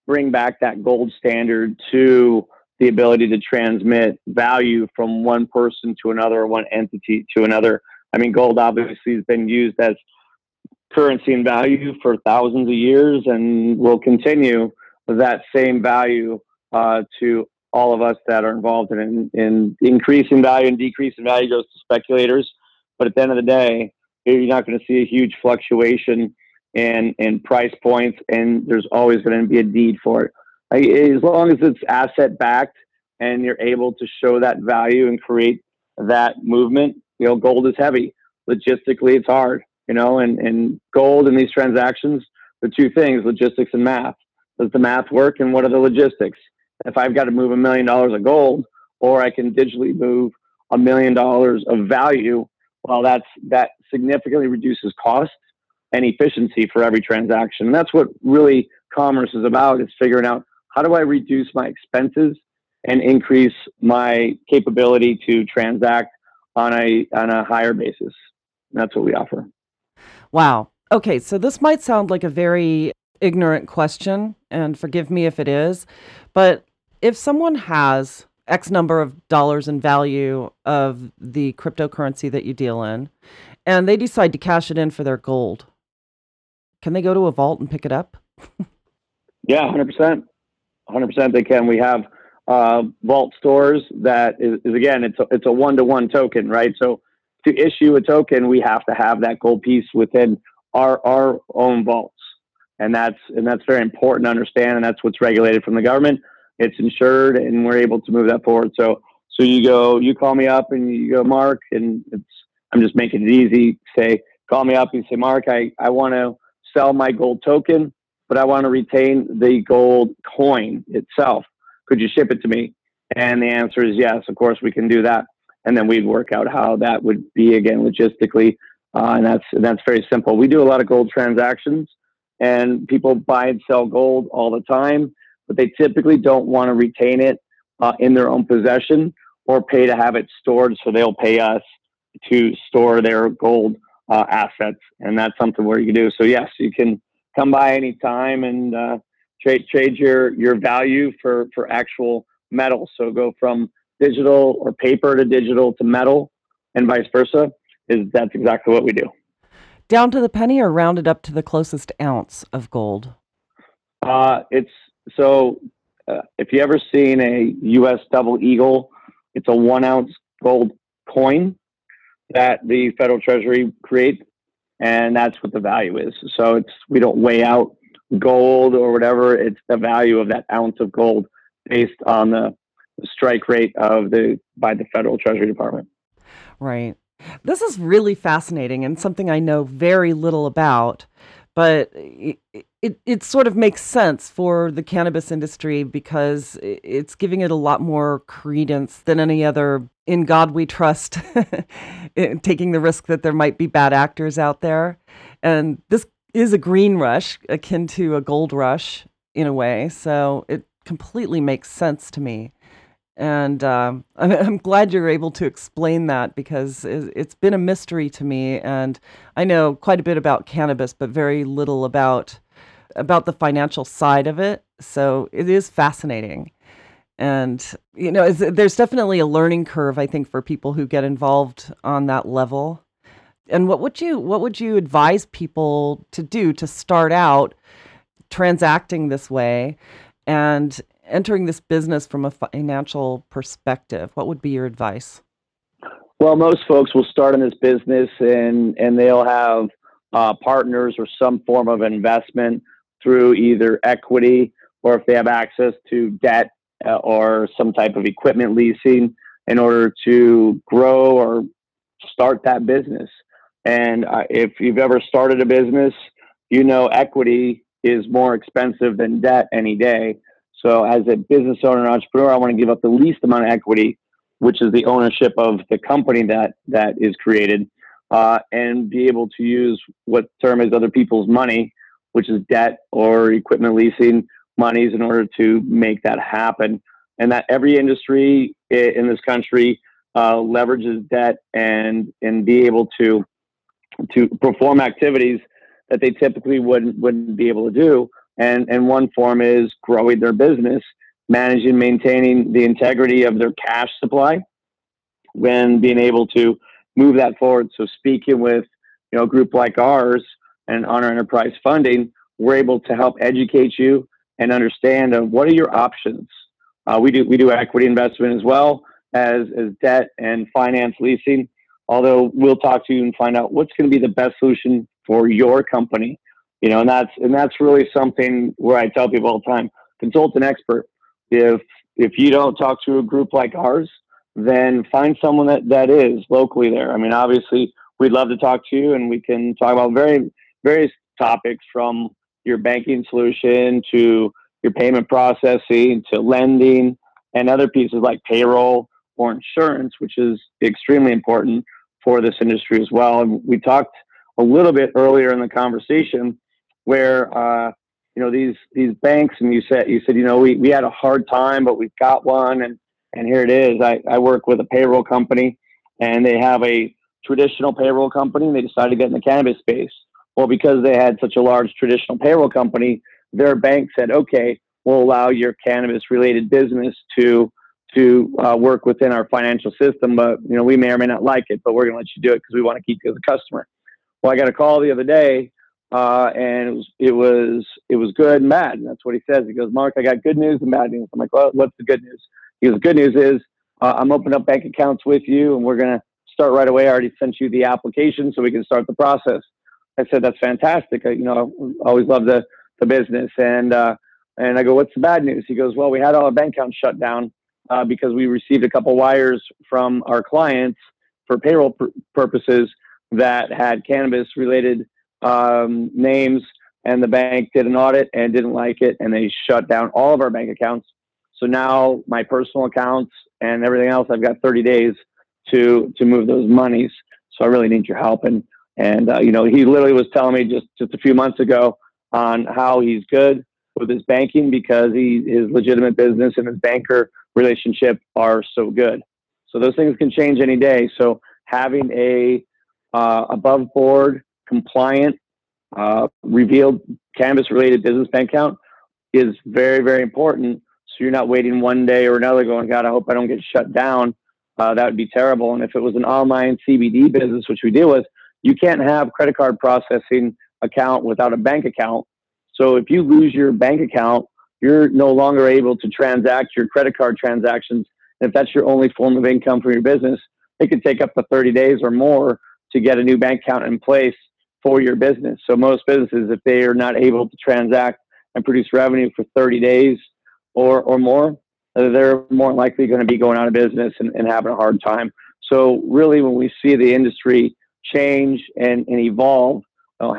bring back that gold standard to the ability to transmit value from one person to another, or one entity to another. I mean, gold obviously has been used as currency and value for thousands of years, and will continue that same value to all of us that are involved in it. And increase in value and decrease in value goes to speculators. But at the end of the day, you're not going to see a huge fluctuation in price points, and there's always going to be a need for it. As long as it's asset backed and you're able to show that value and create that movement, you know, gold is heavy. Logistically, it's hard, you know, and gold in these transactions, the two things, logistics and math. Does the math work and what are the logistics? If I've got to move $1 million of gold, or I can digitally move $1 million of value, well, that significantly reduces cost and efficiency for every transaction. And that's what really commerce is about, is figuring out how do I reduce my expenses and increase my capability to transact on a higher basis. And that's what we offer. Wow. Okay, so this might sound like a very ignorant question, and forgive me if it is, but if someone has X number of dollars in value of the cryptocurrency that you deal in, and they decide to cash it in for their gold, can they go to a vault and pick it up? Yeah, 100%. 100% they can. We have vault stores that is again, it's a one-to-one token, right? So to issue a token, we have to have that gold piece within our own vaults. And that's very important to understand. And that's what's regulated from the government. It's insured, and we're able to move that forward. So you call me up and you go, Mark, and I'm just making it easy. Say, call me up and say, Mark, I want to sell my gold token, but I want to retain the gold coin itself. Could you ship it to me? And the answer is yes, of course we can do that. And then we'd work out how that would be, again, logistically. And that's very simple. We do a lot of gold transactions, and people buy and sell gold all the time, but they typically don't want to retain it in their own possession or pay to have it stored. So they'll pay us to store their gold assets. And that's something where you can do. So yes, you can come by anytime and trade your value for actual metal. So go from digital or paper to digital to metal and vice versa. That's exactly what we do. Down to the penny or rounded up to the closest ounce of gold? If you ever seen a U.S. Double Eagle, it's a 1 ounce gold coin that the federal treasury creates, and that's what the value is. So we don't weigh out gold or whatever. It's the value of that ounce of gold based on the strike rate by the federal treasury department. Right. This is really fascinating and something I know very little about, but it sort of makes sense for the cannabis industry because it's giving it a lot more credence than any other in God we trust, taking the risk that there might be bad actors out there. And this is a green rush akin to a gold rush in a way. So it completely makes sense to me. And I'm glad you're able to explain that because it's been a mystery to me. And I know quite a bit about cannabis, but very little about the financial side of it. So it is fascinating. And, you know, there's definitely a learning curve, I think, for people who get involved on that level. And what would you advise people to do to start out transacting this way and entering this business from a financial perspective? What would be your advice? Well, most folks will start in this business and they'll have partners or some form of investment through either equity, or if they have access to debt or some type of equipment leasing in order to grow or start that business. And if you've ever started a business, you know equity is more expensive than debt any day. So as a business owner and entrepreneur, I want to give up the least amount of equity, which is the ownership of the company that is created, and be able to use what term is other people's money, which is debt or equipment leasing monies, in order to make that happen. And that every industry in this country leverages debt and be able to perform activities that they typically wouldn't be able to do. And one form is growing their business, managing, maintaining the integrity of their cash supply, when being able to move that forward. So speaking with, you know, a group like ours and Honor Enterprise Funding, we're able to help educate you and understand of what are your options. We do equity investment as well as debt and finance leasing, although we'll talk to you and find out what's going to be the best solution for your company. You know, and that's really something where I tell people all the time, consult an expert. If If you don't talk to a group like ours, then find someone that is locally there. I mean, obviously, we'd love to talk to you, and we can talk about various topics, from your banking solution to your payment processing to lending and other pieces like payroll or insurance, which is extremely important for this industry as well. And we talked a little bit earlier in the conversation where, these banks, and you said, we had a hard time, but we've got one, and here it is. I work with a payroll company, and they have a traditional payroll company, and they decided to get in the cannabis space. Well, because they had such a large traditional payroll company, their bank said, okay, we'll allow your cannabis related business to work within our financial system, but we may or may not like it, but we're going to let you do it because we want to keep you as a customer. Well, I got a call the other day, and it was good and bad, and that's what he says. He goes, Mark, I got good news and bad news. I'm like, well, what's the good news? He goes, the good news is I'm opening up bank accounts with you, and we're going to start right away. I already sent you the application so we can start the process. I said, that's fantastic. I always love the business, and I go, what's the bad news? He goes, well, we had all our bank accounts shut down because we received a couple wires from our clients for payroll purposes that had cannabis-related names, and the bank did an audit and didn't like it, and they shut down all of our bank accounts. So now my personal accounts and everything else, I've got 30 days to move those monies. So I really need your help. And he literally was telling me just a few months ago on how he's good with his banking because his legitimate business and his banker relationship are so good. So those things can change any day. So having a above board, compliant, revealed cannabis related business bank account is very, very important. So you're not waiting one day or another going, God, I hope I don't get shut down. That would be terrible. And if it was an online CBD business, which we deal with, you can't have credit card processing account without a bank account. So if you lose your bank account, you're no longer able to transact your credit card transactions. And if that's your only form of income for your business, it could take up to 30 days or more to get a new bank account in place for your business. So most businesses, if they are not able to transact and produce revenue for 30 days or more, they're more likely going to be going out of business and having a hard time. So really, when we see the industry change and evolve,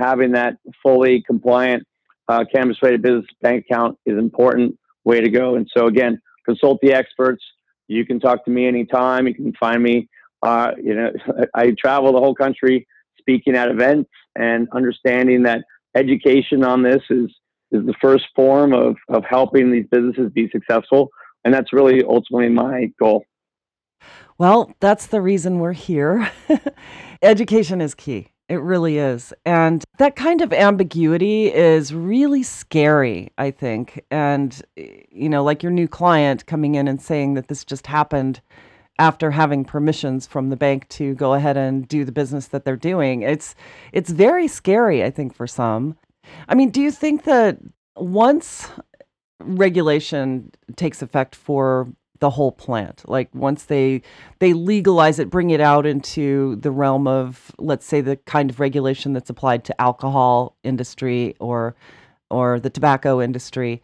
having that fully compliant cannabis-related business bank account is an important way to go. And so again, consult the experts. You can talk to me anytime. You can find me. I travel the whole country speaking at events, and understanding that education on this is the first form of helping these businesses be successful. And that's really ultimately my goal. Well, that's the reason we're here. Education is key. It really is. And that kind of ambiguity is really scary, I think. And, like your new client coming in and saying that this just happened after having permissions from the bank to go ahead and do the business that they're doing. It's very scary, I think, for some. I mean, do you think that once regulation takes effect for the whole plant, like once they legalize it, bring it out into the realm of, let's say, the kind of regulation that's applied to alcohol industry or the tobacco industry,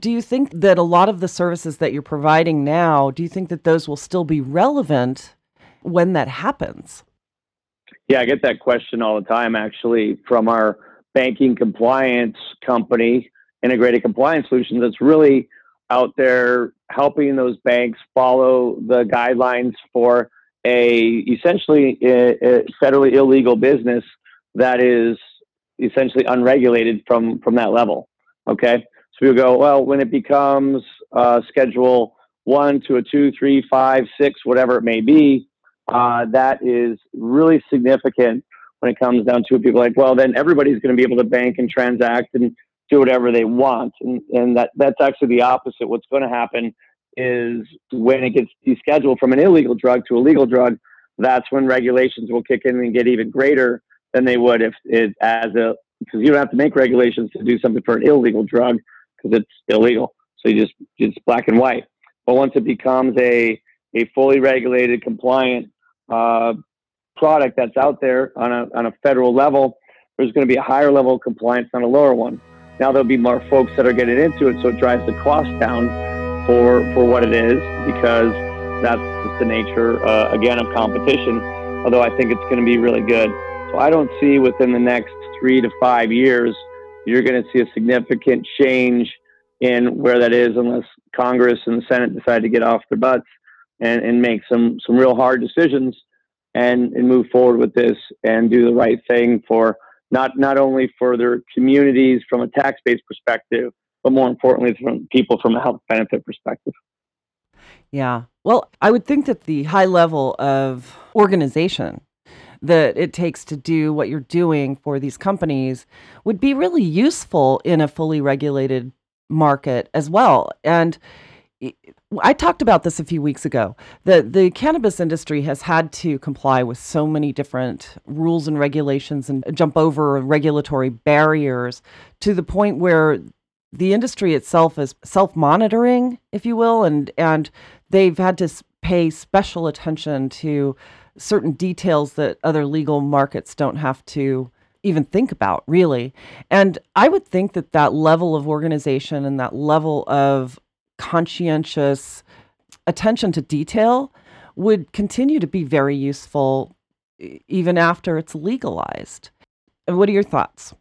do you think that a lot of the services that you're providing now, do you think that those will still be relevant when that happens? Yeah, I get that question all the time, actually, from our banking compliance company, Integrated Compliance Solutions, that's really out there helping those banks follow the guidelines for essentially a federally illegal business that is essentially unregulated from that level. Okay. So we go, well, when it becomes Schedule 1 to a 2, 3, 5, 6, whatever it may be, that is really significant when it comes down to it. People are like, well, then everybody's going to be able to bank and transact and do whatever they want. And that's actually the opposite. What's going to happen is when it gets descheduled from an illegal drug to a legal drug, that's when regulations will kick in and get even greater than they would because you don't have to make regulations to do something for an illegal drug because it's illegal. So it's black and white. But once it becomes a fully regulated, compliant product that's out there on a federal level, there's going to be a higher level of compliance than a lower one. Now there'll be more folks that are getting into it, so it drives the cost down for what it is, because that's just the nature, again, of competition, although I think it's going to be really good. So I don't see within the next 3 to 5 years, you're going to see a significant change in where that is, unless Congress and the Senate decide to get off their butts and make some real hard decisions and move forward with this and do the right thing for not only for their communities from a tax-based perspective, but more importantly, from people from a health benefit perspective. Yeah. Well, I would think that the high level of organization that it takes to do what you're doing for these companies would be really useful in a fully regulated market as well. And I talked about this a few weeks ago. The cannabis industry has had to comply with so many different rules and regulations and jump over regulatory barriers to the point where the industry itself is self-monitoring, if you will, and they've had to pay special attention to certain details that other legal markets don't have to even think about, really. And I would think that that level of organization and that level of conscientious attention to detail would continue to be very useful even after it's legalized. And what are your thoughts?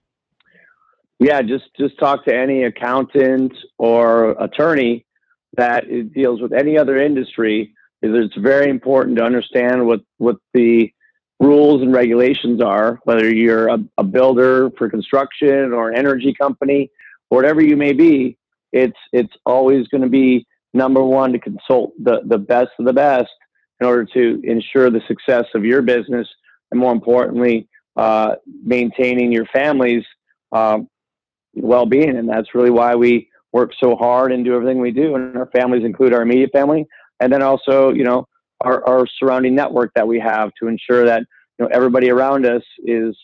Yeah, just talk to any accountant or attorney that deals with any other industry. It's very important to understand what the rules and regulations are, whether you're a builder for construction or an energy company, or whatever you may be. It's always going to be number one to consult the best of the best in order to ensure the success of your business, and more importantly, maintaining your family's well-being. And that's really why we work so hard and do everything we do, and our families include our immediate family, and then also, you know, our surrounding network that we have to ensure that, you know, everybody around us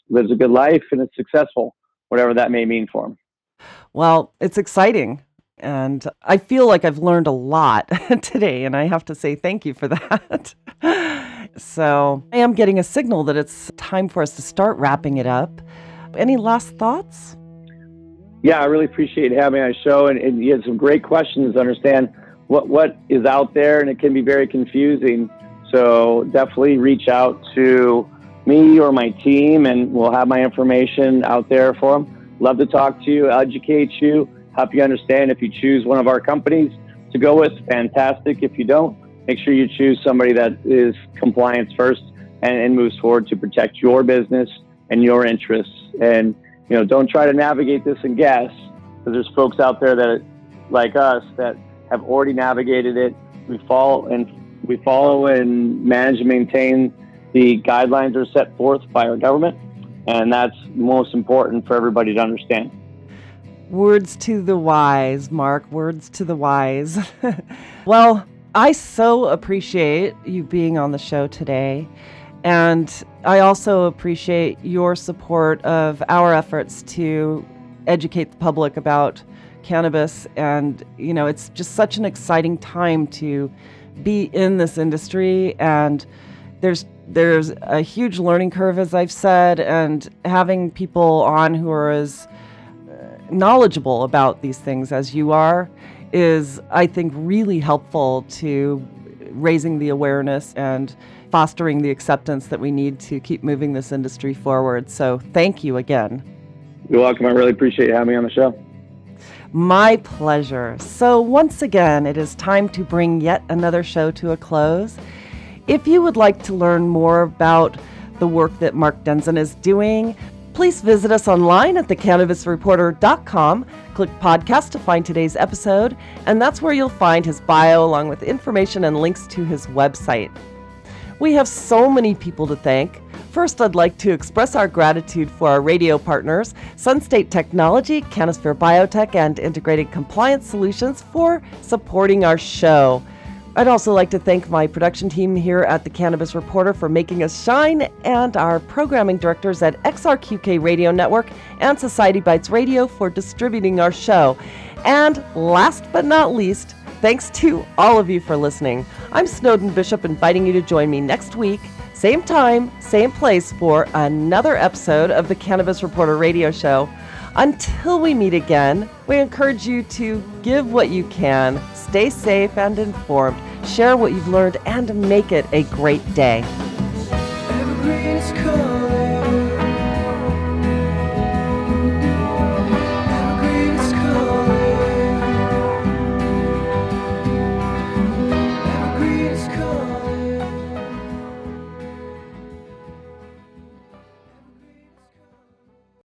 lives a good life and is successful, whatever that may mean for them. Well, it's exciting, and I feel like I've learned a lot today, and I have to say thank you for that. So I am getting a signal that it's time for us to start wrapping it up. Any last thoughts? Yeah, I really appreciate having on the show, and you had some great questions to understand what is out there, and it can be very confusing. So definitely reach out to me or my team, and we'll have my information out there for them. Love to talk to you, educate you, help you understand. If you choose one of our companies to go with, fantastic. If you don't, make sure you choose somebody that is compliance first and moves forward to protect your business and your interests. And you know, don't try to navigate this and guess, because there's folks out there that, like us, that have already navigated it. We follow and manage and maintain the guidelines that are set forth by our government, and that's most important for everybody to understand. Words to the wise, Mark. Words to the wise. Well, I so appreciate you being on the show today. And I also appreciate your support of our efforts to educate the public about cannabis. And, you know, it's just such an exciting time to be in this industry. And there's a huge learning curve, as I've said, and having people on who are as knowledgeable about these things as you are is, I think, really helpful to raising the awareness and fostering the acceptance that we need to keep moving this industry forward. So thank you again. You're welcome. I really appreciate having me on the show. My pleasure. So once again, it is time to bring yet another show to a close. If you would like to learn more about the work that Mark Denzin is doing, please visit us online at thecannabisreporter.com. Click podcast to find today's episode, and that's where you'll find his bio along with information and links to his website. We have so many people to thank. First, I'd like to express our gratitude for our radio partners, Sunstate Technology, Canisphere Biotech, and Integrated Compliance Solutions for supporting our show. I'd also like to thank my production team here at The Cannabis Reporter for making us shine, and our programming directors at XRQK Radio Network and SocietyBytes Radio for distributing our show. And last but not least, thanks to all of you for listening. I'm Snowden Bishop, inviting you to join me next week, same time, same place, for another episode of The Cannabis Reporter Radio Show. Until we meet again, We encourage you to give what you can, stay safe and informed, share what you've learned, and make it a great day.